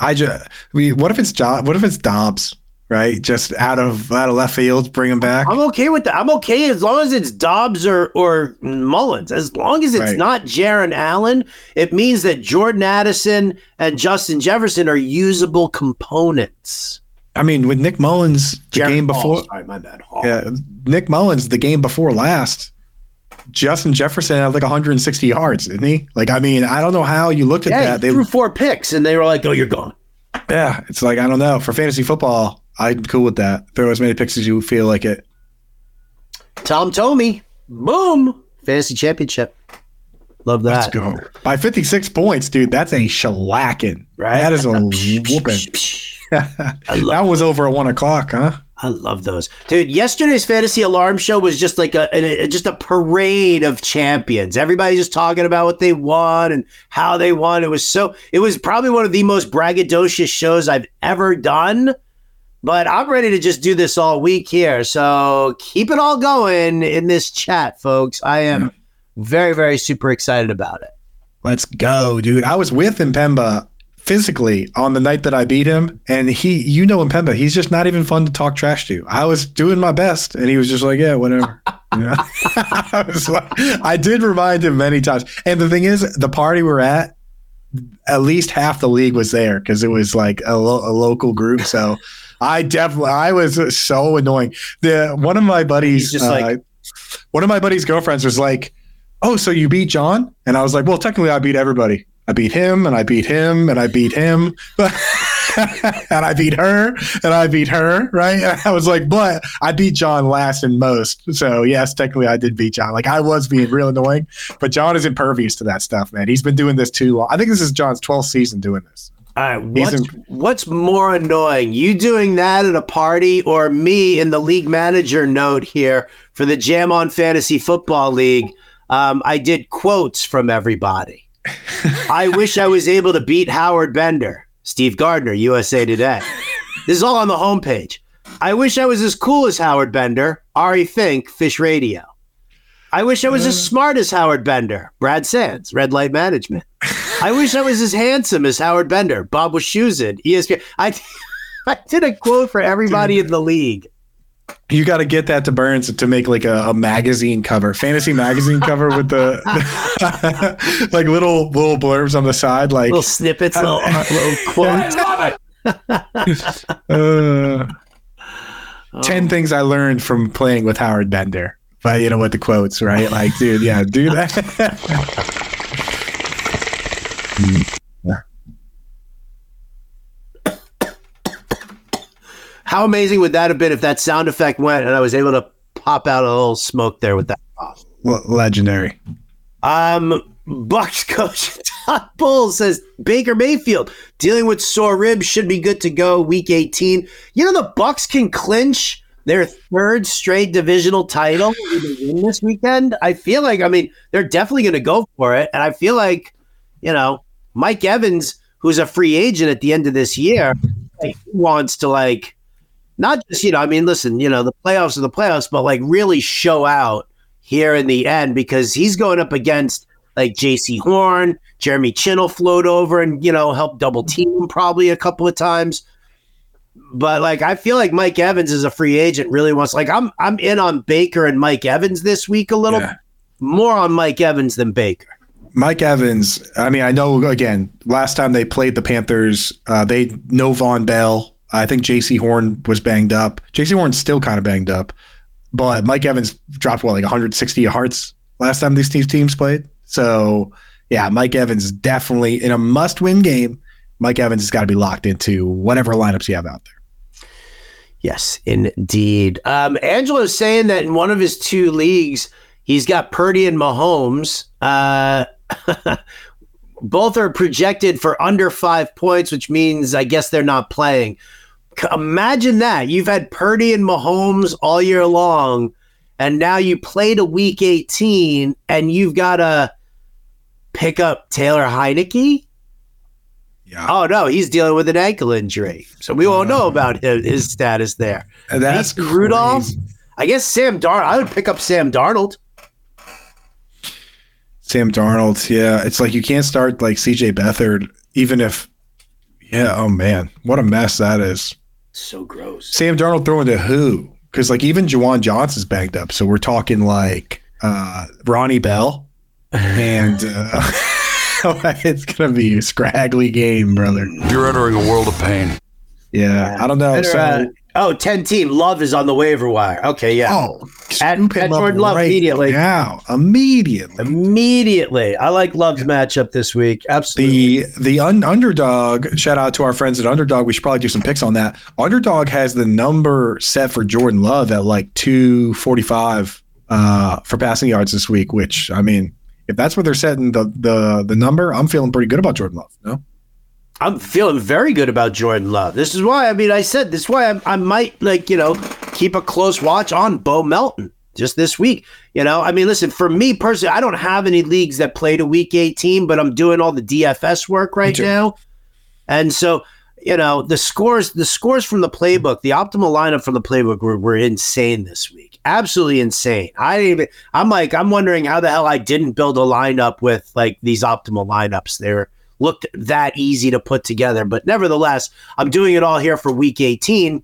What if it's John? What if it's Dobbs? Right, just out of left field, bring him back. I'm okay with that. I'm okay as long as it's Dobbs or Mullins. As long as it's not Jarren Allen, it means that Jordan Addison and Justin Jefferson are usable components. I mean, with Nick Mullins, the game before. Sorry, my bad. Hall. Yeah, Nick Mullins, the game before last. Justin Jefferson had like 160 yards, didn't he? Like, I mean, I don't know how you looked at that. They threw 4 picks, and they were like, "Oh, you're gone." Yeah, it's like, I don't know. For fantasy football, I'm cool with that. Throw as many picks as you feel like it. Tom Tomey, boom, fantasy championship. Love that. Let's go by 56 points, dude. That's a shellacking. Right? That is a whooping. That was over at 1:00, huh? I love those. Dude, yesterday's Fantasy Alarm show was just like a parade of champions. Everybody just talking about what they won and how they won. It was probably one of the most braggadocious shows I've ever done, but I'm ready to just do this all week here. So keep it all going in this chat, folks. I am very, very super excited about it. Let's go, dude. I was with Impemba physically on the night that I beat him, and Impemba, he's just not even fun to talk trash to. I was doing my best, and he was just like, yeah, whatever. You know? I was like, I did remind him many times. And the thing is, the party we're at least half the league was there, because it was like a local group. So I was so annoying. One of my buddies' girlfriends was like, "Oh, so you beat John?" And I was like, "Well, technically, I beat everybody. I beat him, and I beat him, and I beat him, and I beat her, and I beat her," right? And I was like, but I beat John last and most. So, yes, technically I did beat John. Like, I was being real annoying, but John is impervious to that stuff, man. He's been doing this too long. I think this is John's 12th season doing this. All right, what's more annoying, you doing that at a party or me in the league manager note here for the Jam on Fantasy Football League? I did quotes from everybody. I wish I was able to beat Howard Bender. Steve Gardner, USA Today. This is all on the homepage. I wish I was as cool as Howard Bender. Ari Fink, Fish Radio. I wish I was as smart as Howard Bender. Brad Sands, Red Light Management. I wish I was as handsome as Howard Bender. Bob Washuzin, ESPN. I did a quote for everybody in the league. You got to get that to Burns to make like a magazine cover, fantasy magazine cover with the like little blurbs on the side, like little snippets, little quotes. I love it. 10 things I learned from playing with Howard Bender, but you know what, the quotes, right? Like, dude, yeah, do that. How amazing would that have been if that sound effect went and I was able to pop out a little smoke there with that? Legendary. Bucks coach Todd Bowles says Baker Mayfield dealing with sore ribs should be good to go week 18. You know, the Bucks can clinch their third straight divisional title if they win this weekend. I feel like, I mean, they're definitely going to go for it. And I feel like, you know, Mike Evans, who's a free agent at the end of this year, like, wants to, like, not just, you know, I mean, listen, you know, the playoffs are the playoffs, but like really show out here in the end, because he's going up against like J.C. Horn. Jeremy Chin will float over and, you know, help double team him probably a couple of times. But like, I feel like Mike Evans is a free agent, really wants, like, I'm in on Baker and Mike Evans this week a little more on Mike Evans than Baker. Mike Evans, I mean, I know, again, last time they played the Panthers, they no Von Bell. I think J.C. Horn was banged up. J.C. Horn's still kind of banged up. But Mike Evans dropped, what, like 160 yards last time these teams played? So, yeah, Mike Evans definitely in a must-win game. Mike Evans has got to be locked into whatever lineups you have out there. Yes, indeed. Angelo's saying that in one of his two leagues, he's got Purdy and Mahomes. Both are projected for under 5 points, which means I guess they're not playing. Imagine that. You've had Purdy and Mahomes all year long, and now you play to week 18, and you've got to pick up Taylor Heineke? Yeah. Oh, no, he's dealing with an ankle injury, so we won't know about his status there. That's crazy. Rudolph. I guess Sam Darnold. I would pick up Sam Darnold. Sam Darnold, yeah. It's like you can't start like C.J. Beathard, even if – yeah, oh, man. What a mess that is. So gross. Sam Darnold throwing to who? Because, like, even Juwan Johnson's bagged up. So we're talking, like, Ronnie Bell. And it's going to be a scraggly game, brother. You're entering a world of pain. Yeah. I don't know. Oh, 10-team. Love is on the waiver wire. Okay, yeah. Oh, at Jordan Love right immediately. Now, immediately. I like Love's matchup this week. Absolutely. The underdog, shout out to our friends at Underdog. We should probably do some picks on that. Underdog has the number set for Jordan Love at like 245 for passing yards this week, which, I mean, if that's what they're setting the number, I'm feeling pretty good about Jordan Love. No? I'm feeling very good about Jordan Love. This is why, I mean, I said this is why I might, like, you know, keep a close watch on Bo Melton just this week. You know, I mean, listen, for me personally, I don't have any leagues that play to week 18, but I'm doing all the DFS work right now. And so, you know, the scores from the playbook, the optimal lineup from the playbook were insane this week. Absolutely insane. I'm wondering how the hell I didn't build a lineup with like these optimal lineups there. Looked that easy to put together. But nevertheless, I'm doing it all here for week 18.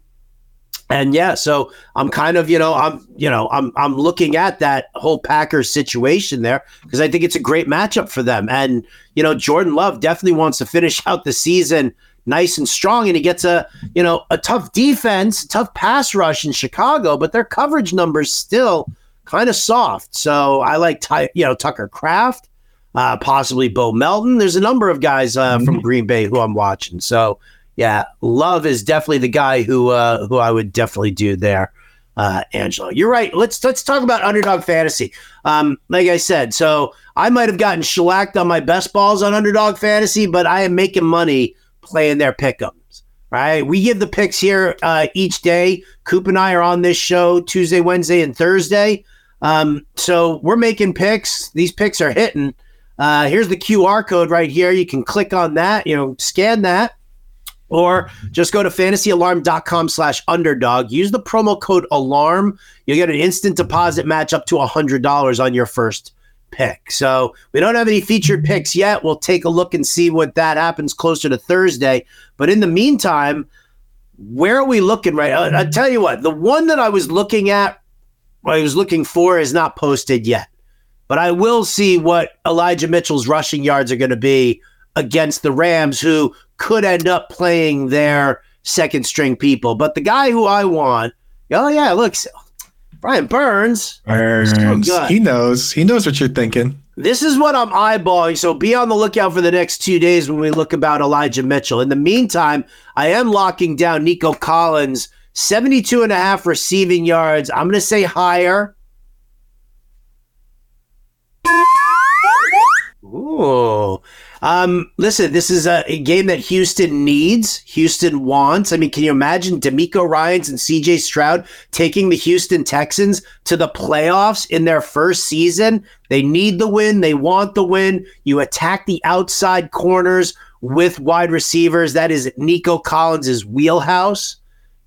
And yeah, so I'm kind of, I'm looking at that whole Packers situation there because I think it's a great matchup for them. And, you know, Jordan Love definitely wants to finish out the season nice and strong. And he gets a tough defense, tough pass rush in Chicago, but their coverage numbers still kind of soft. So I like, Tucker Kraft. Possibly Bo Melton. There's a number of guys from Green Bay who I'm watching. So, yeah, Love is definitely the guy who I would definitely do there, Angelo. You're right. Let's talk about Underdog Fantasy. Like I said, so I might have gotten shellacked on my best balls on Underdog Fantasy, but I am making money playing their pick-ups, right? We give the picks here each day. Coop and I are on this show Tuesday, Wednesday, and Thursday. So we're making picks. These picks are hitting. Here's the QR code right here. You can click on that, scan that, or just go to fantasyalarm.com/underdog. Use the promo code ALARM. You'll get an instant deposit match up to $100 on your first pick. So we don't have any featured picks yet. We'll take a look and see what that happens closer to Thursday. But in the meantime, where are we looking right now? I'll tell you what, the one that I was looking at, what I was looking for is not posted yet. But I will see what Elijah Mitchell's rushing yards are going to be against the Rams, who could end up playing their second-string people. But the guy who I want, oh, yeah, look, Brian Burns. So he knows. He knows what you're thinking. This is what I'm eyeballing, so be on the lookout for the next 2 days when we look about Elijah Mitchell. In the meantime, I am locking down Nico Collins, 72.5 receiving yards. I'm going to say higher. Listen, this is a game that Houston needs, Houston wants. I mean, can you imagine DeMeco Ryans and CJ Stroud taking the Houston Texans to the playoffs in their first season? They need the win. They want the win. You attack the outside corners with wide receivers. That is Nico Collins's wheelhouse.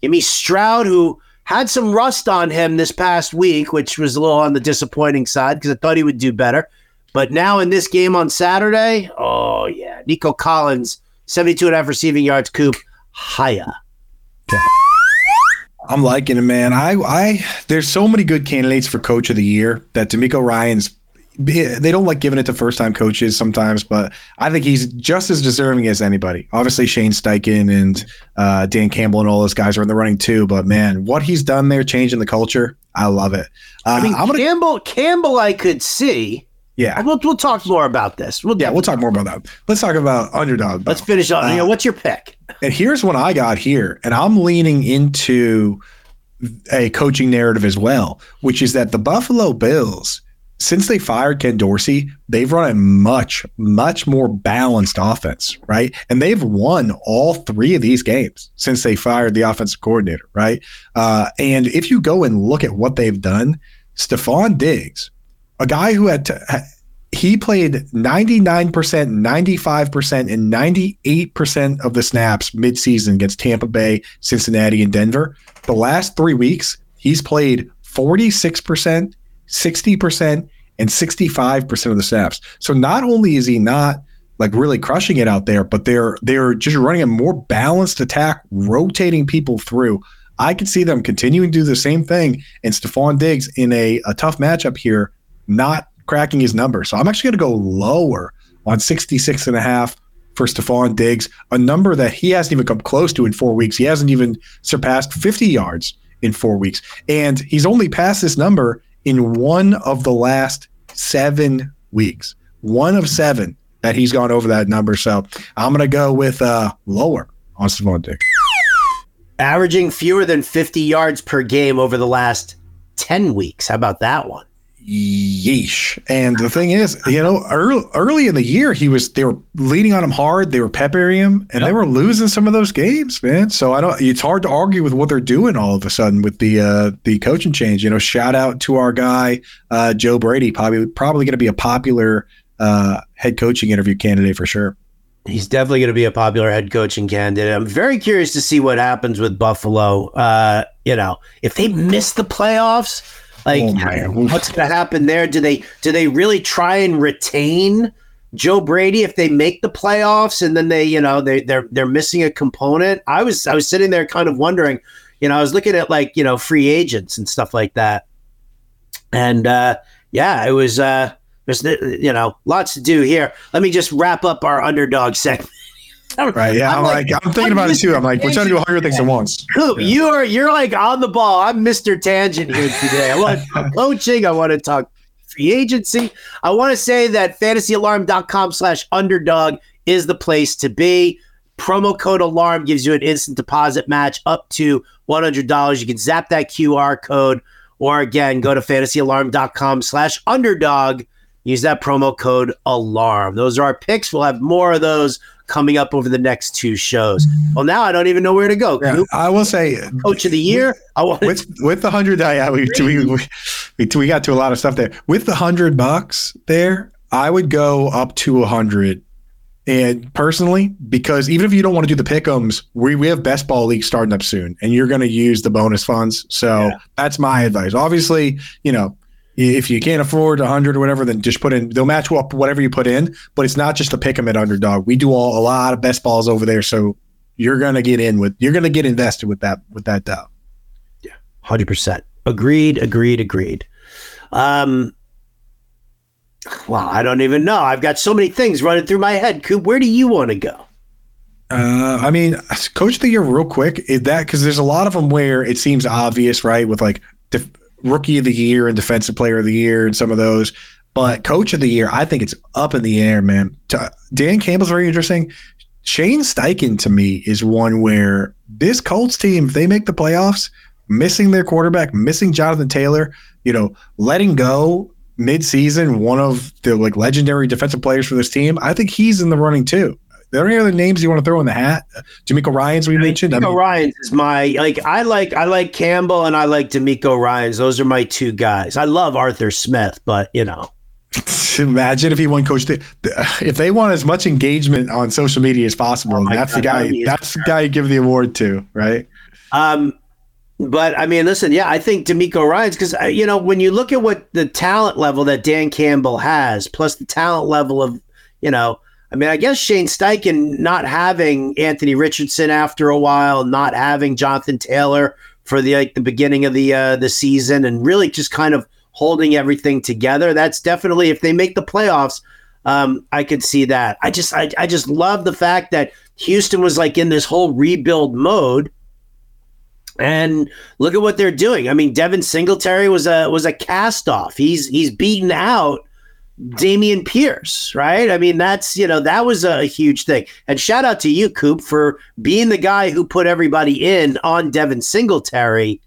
Give me Stroud, who had some rust on him this past week, which was a little on the disappointing side because I thought he would do better. But now in this game on Saturday, oh, yeah, Nico Collins, 72.5 receiving yards, Coop, higher. Okay. I'm liking it, man. I there's so many good candidates for Coach of the Year that DeMeco Ryans, they don't like giving it to first-time coaches sometimes, but I think he's just as deserving as anybody. Obviously, Shane Steichen and Dan Campbell and all those guys are in the running too, but, man, what he's done there, changing the culture, I love it. I mean, Campbell I could see. Yeah. We'll talk more about this. We'll talk more about that. Let's talk about underdog, though. Let's finish on. What's your pick? And here's what I got here, and I'm leaning into a coaching narrative as well, which is that the Buffalo Bills, since they fired Ken Dorsey, they've run a much, much more balanced offense, right? And they've won all three of these games since they fired the offensive coordinator, right? And if you go and look at what they've done, Stephon Diggs, a guy who he played 99%, 95%, and 98% of the snaps midseason against Tampa Bay, Cincinnati, and Denver. The last 3 weeks, he's played 46%, 60% and 65% of the snaps. So not only is he not like really crushing it out there, but they're just running a more balanced attack, rotating people through. I can see them continuing to do the same thing. And Stephon Diggs in a tough matchup here, not cracking his number. So I'm actually going to go lower on 66.5 for Stephon Diggs, a number that he hasn't even come close to in 4 weeks. He hasn't even surpassed 50 yards in 4 weeks. And he's only passed this number in one of the last 7 weeks, one of seven that he's gone over that number. So I'm going to go with lower on Stephon Diggs. Averaging fewer than 50 yards per game over the last 10 weeks. How about that one? Yeesh. And the thing is, early in the year, they were leaning on him hard. They were peppering him, and They were losing some of those games, man. So it's hard to argue with what they're doing all of a sudden with the coaching change. Shout out to our guy, Joe Brady, probably going to be a popular head coaching interview candidate for sure. He's definitely going to be a popular head coaching candidate. I'm very curious to see what happens with Buffalo. If they miss the playoffs, what's going to happen there? Do they really try and retain Joe Brady if they make the playoffs and then they're missing a component? I was sitting there kind of wondering, I was looking at free agents and stuff like that, and it was there's lots to do here. Let me just wrap up our underdog segment. Right, yeah, I'm thinking about it too. I'm like, we're trying to do 100 things at once. Coop, you're like on the ball. I'm Mr. Tangent here today. I want coaching. I want to talk free agency. I want to say that fantasyalarm.com/underdog is the place to be. Promo code ALARM gives you an instant deposit match up to $100. You can zap that QR code, or again, go to fantasyalarm.com/underdog. Use that promo code ALARM. Those are our picks. We'll have more of those coming up over the next two shows. Well, now I don't even know where to go. Yeah, I will say, Coach of the Year. With the $100, we got to a lot of stuff there. With the $100 there, I would go up to 100. And personally, because even if you don't want to do the pick'ems, we have best ball league starting up soon, and you're going to use the bonus funds. So that's my advice. Obviously, if you can't afford 100 or whatever, then just put in. They'll match up whatever you put in, but it's not just to pick them at underdog. We do a lot of best balls over there, so you're gonna get invested with that doubt. Yeah, 100%. Agreed. Well, I don't even know. I've got so many things running through my head. Coop, where do you want to go? Coach of the Year, real quick, is that because there's a lot of them where it seems obvious, right? With Rookie of the Year and Defensive Player of the Year and some of those. But Coach of the Year, I think it's up in the air, man. Dan Campbell's very interesting. Shane Steichen, to me, is one where this Colts team, if they make the playoffs, missing their quarterback, missing Jonathan Taylor, letting go mid-season, one of the like legendary defensive players for this team. I think he's in the running too. There are any other names you want to throw in the hat? DeMeco Ryans, we mentioned. DeMeco Ryans is my I like Campbell and I like DeMeco Ryans. Those are my two guys. I love Arthur Smith, but you know. Imagine if he won Coach. If they want as much engagement on social media as possible, that's the guy you give the award to, right? But I mean, listen, yeah, I think DeMeco Ryans, because you know when you look at what the talent level that Dan Campbell has, plus the talent level of you know. I mean, I guess Shane Steichen not having Anthony Richardson after a while, not having Jonathan Taylor for the beginning of the season, and really just kind of holding everything together. That's definitely, if they make the playoffs, I could see that. I just love the fact that Houston was like in this whole rebuild mode, and look at what they're doing. I mean, Devin Singletary was a cast off. He's beaten out Damian Pierce, right? I mean, that's, you know, that was a huge thing. And shout out to you, Coop, for being the guy who put everybody in on Devin Singletary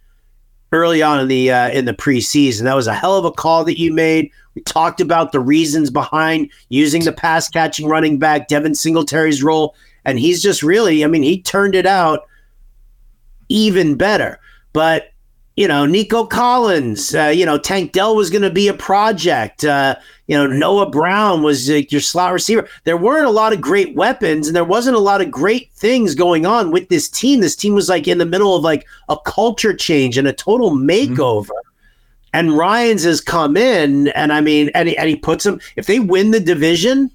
early on in the preseason. That was a hell of a call that you made. We talked about the reasons behind using the pass catching running back, Devin Singletary's role, and he's just really, I mean, he turned it out even better. But you know, Nico Collins, you know, Tank Dell was going to be a project. You know, Noah Brown was your slot receiver. There weren't a lot of great weapons, and there wasn't a lot of great things going on with this team. This team was like in the middle of like a culture change and a total makeover. Mm-hmm. And Ryans has come in, and I mean, and he puts them, if they win the division.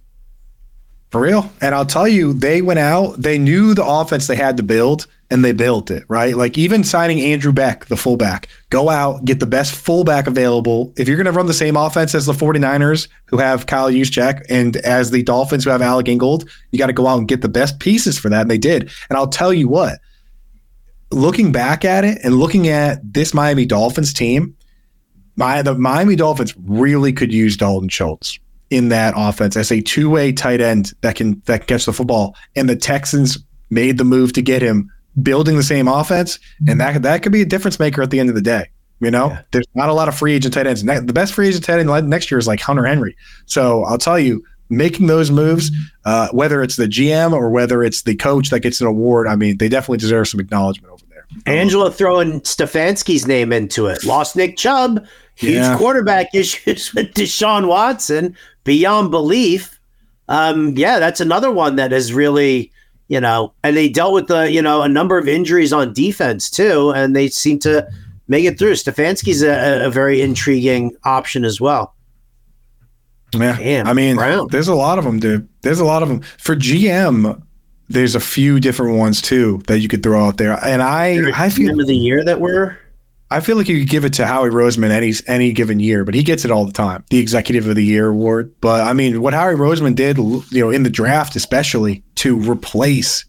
For real. And I'll tell you, they went out, they knew the offense they had to build. And they built it, right? Like even signing Andrew Beck, the fullback, go out, get the best fullback available. If you're going to run the same offense as the 49ers who have Kyle Juszczyk and as the Dolphins who have Alec Ingold, you got to go out and get the best pieces for that. And they did. And I'll tell you what, looking back at it and looking at this Miami Dolphins team, the Miami Dolphins really could use Dalton Schultz in that offense as a two-way tight end that can catch the football. And the Texans made the move to get him, building the same offense, and that could be a difference maker at the end of the day. You know, yeah. There's not a lot of free agent tight ends. The best free agent tight end next year is like Hunter Henry. So I'll tell you, making those moves, whether it's the GM or whether it's the coach that gets an award, I mean, they definitely deserve some acknowledgement over there. Angelo throwing Stefanski's name into it. Lost Nick Chubb, huge quarterback issues with Deshaun Watson, beyond belief. Yeah, that's another one that is really... You know, and they dealt with the, you know, a number of injuries on defense too, and they seem to make it through. Stefanski's a very intriguing option as well. Yeah, damn, I mean, Brown. There's a lot of them, dude. There's a lot of them for GM. There's a few different ones too that you could throw out there, and I feel of the year that we're. I feel like you could give it to Howie Roseman any given year, but he gets it all the time, the Executive of the Year award. But I mean, what Howie Roseman did, you know, in the draft especially to replace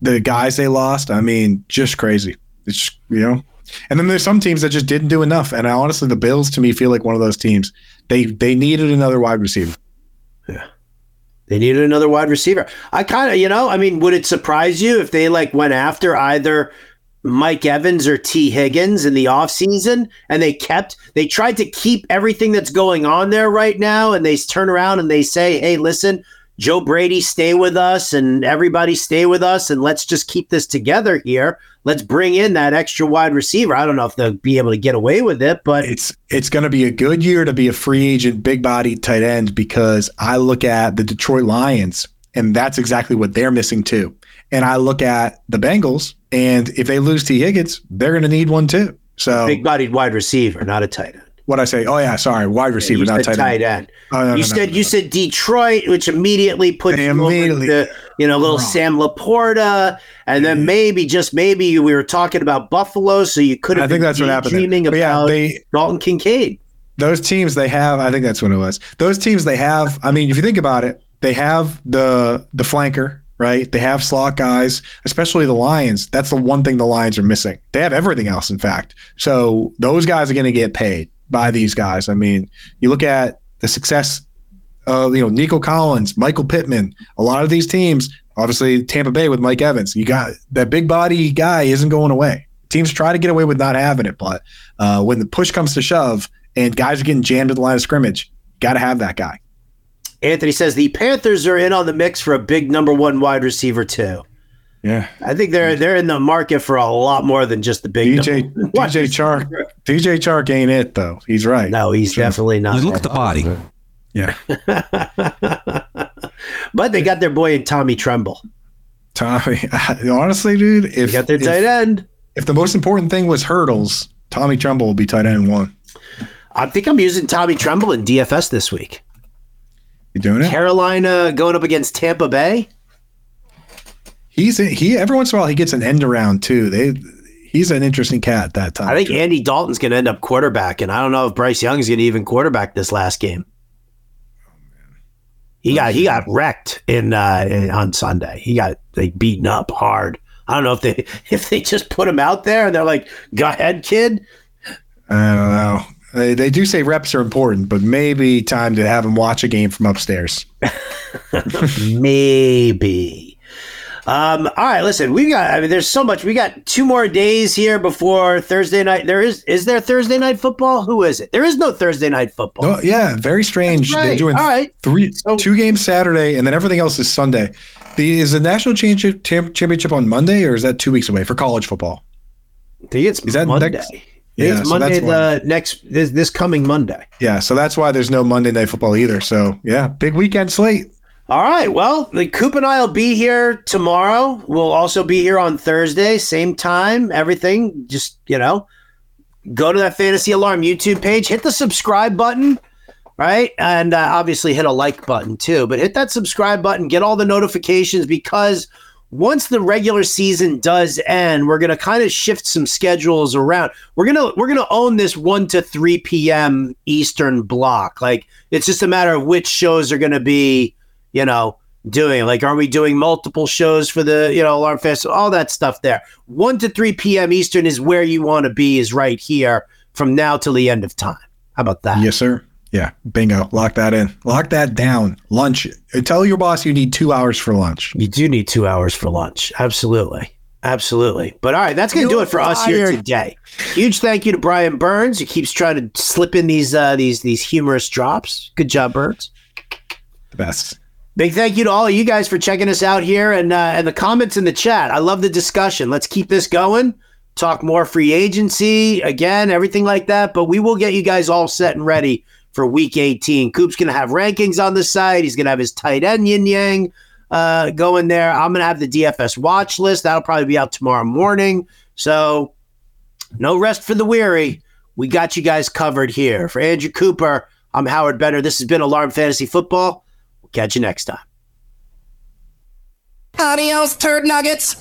the guys they lost, I mean, just crazy. It's, you know, and then there's some teams that just didn't do enough. And I, honestly, the Bills to me feel like one of those teams. They needed another wide receiver. Yeah, they needed another wide receiver. I kind of, you know, I mean, would it surprise you if they like went after either Mike Evans or T. Higgins in the offseason, and they tried to keep everything that's going on there right now, and they turn around and they say, hey, listen, Joe Brady, stay with us, and everybody stay with us, and let's just keep this together here. Let's bring in that extra wide receiver. I don't know if they'll be able to get away with it, but it's going to be a good year to be a free agent, big body tight end, because I look at the Detroit Lions, and that's exactly what they're missing too. And I look at the Bengals, and if they lose T. Higgins, they're going to need one too. So big-bodied wide receiver, not a tight end. What'd I say? Oh, yeah, sorry, wide receiver, not tight end. Oh, no, you said Detroit, which immediately puts you over the, you know, little Sam Laporta, and then maybe, just maybe, we were talking about Buffalo, so you could have been dreaming about Dalton Kincaid. Those teams they have, I think that's what it was. Those teams they have, I mean, if you think about it, they have the flanker, right? They have slot guys, especially the Lions. That's the one thing the Lions are missing. They have everything else, in fact. So those guys are going to get paid by these guys. I mean, you look at the success of, you know, Nico Collins, Michael Pittman, a lot of these teams, obviously Tampa Bay with Mike Evans. You got that big body guy isn't going away. Teams try to get away with not having it, but when the push comes to shove, and guys are getting jammed at the line of scrimmage. Got to have that guy. Anthony says the Panthers are in on the mix for a big #1 wide receiver too. Yeah, I think they're in the market for a lot more than just the big DJ Chark ain't it though. He's right. No, he's definitely not. Look at the body. Yeah. But they got their boy in Tommy Tremble. Tommy, honestly, dude, if they got their tight end. If the most important thing was hurdles, Tommy Tremble will be tight end 1. I think I'm using Tommy Tremble in DFS this week. You doing it? Carolina going up against Tampa Bay. He every once in a while he gets an end around too. He's an interesting cat at that time. I think Andy Dalton's going to end up quarterback, and I don't know if Bryce Young is going to even quarterback this last game. He got wrecked on Sunday. He got beaten up hard. I don't know if they just put him out there and they're like, "Go ahead, kid." I don't know. They do say reps are important, but maybe time to have him watch a game from upstairs. Maybe. All right, listen, there's so much. We got 2 more days here before Thursday night. Is there Thursday night football? Who is it? There is no Thursday night football. No, yeah, very strange. Right. They're doing 2 games Saturday, and then everything else is Sunday. Is the national championship on Monday, or is that 2 weeks away for college football? I think it's Monday. This coming Monday. Yeah, so that's why there's no Monday night football either. So, yeah, big weekend slate. All right, well, Coop and I will be here tomorrow. We'll also be here on Thursday, same time, everything. Just, go to that Fantasy Alarm YouTube page, hit the subscribe button, right? And obviously hit a like button too, but hit that subscribe button, get all the notifications, because once the regular season does end, we're going to kind of shift some schedules around. We're going to own this 1 to 3 p.m. Eastern block. It's just a matter of which shows are going to be doing. Are we doing multiple shows for the, Alarm Fest, all that stuff there. 1 to 3 p.m. Eastern is where you want to be, is right here from now till the end of time. How about that? Yes, sir. Yeah. Bingo. Lock that in. Lock that down. Lunch. Tell your boss you need 2 hours for lunch. You do need 2 hours for lunch. Absolutely. Absolutely. But all right, that's going to do it for us here today. Huge thank you to Brian Burns, who keeps trying to slip in these humorous drops. Good job, Burns. The best. Big thank you to all of you guys for checking us out here and the comments in the chat. I love the discussion. Let's keep this going. Talk more free agency, again, everything like that. But we will get you guys all set and ready for Week 18. Coop's going to have rankings on the site. He's going to have his tight end yin-yang going there. I'm going to have the DFS watch list. That'll probably be out tomorrow morning. So no rest for the weary. We got you guys covered here. For Andrew Cooper, I'm Howard Bender. This has been Alarm Fantasy Football. Catch you next time. Adios, turd nuggets.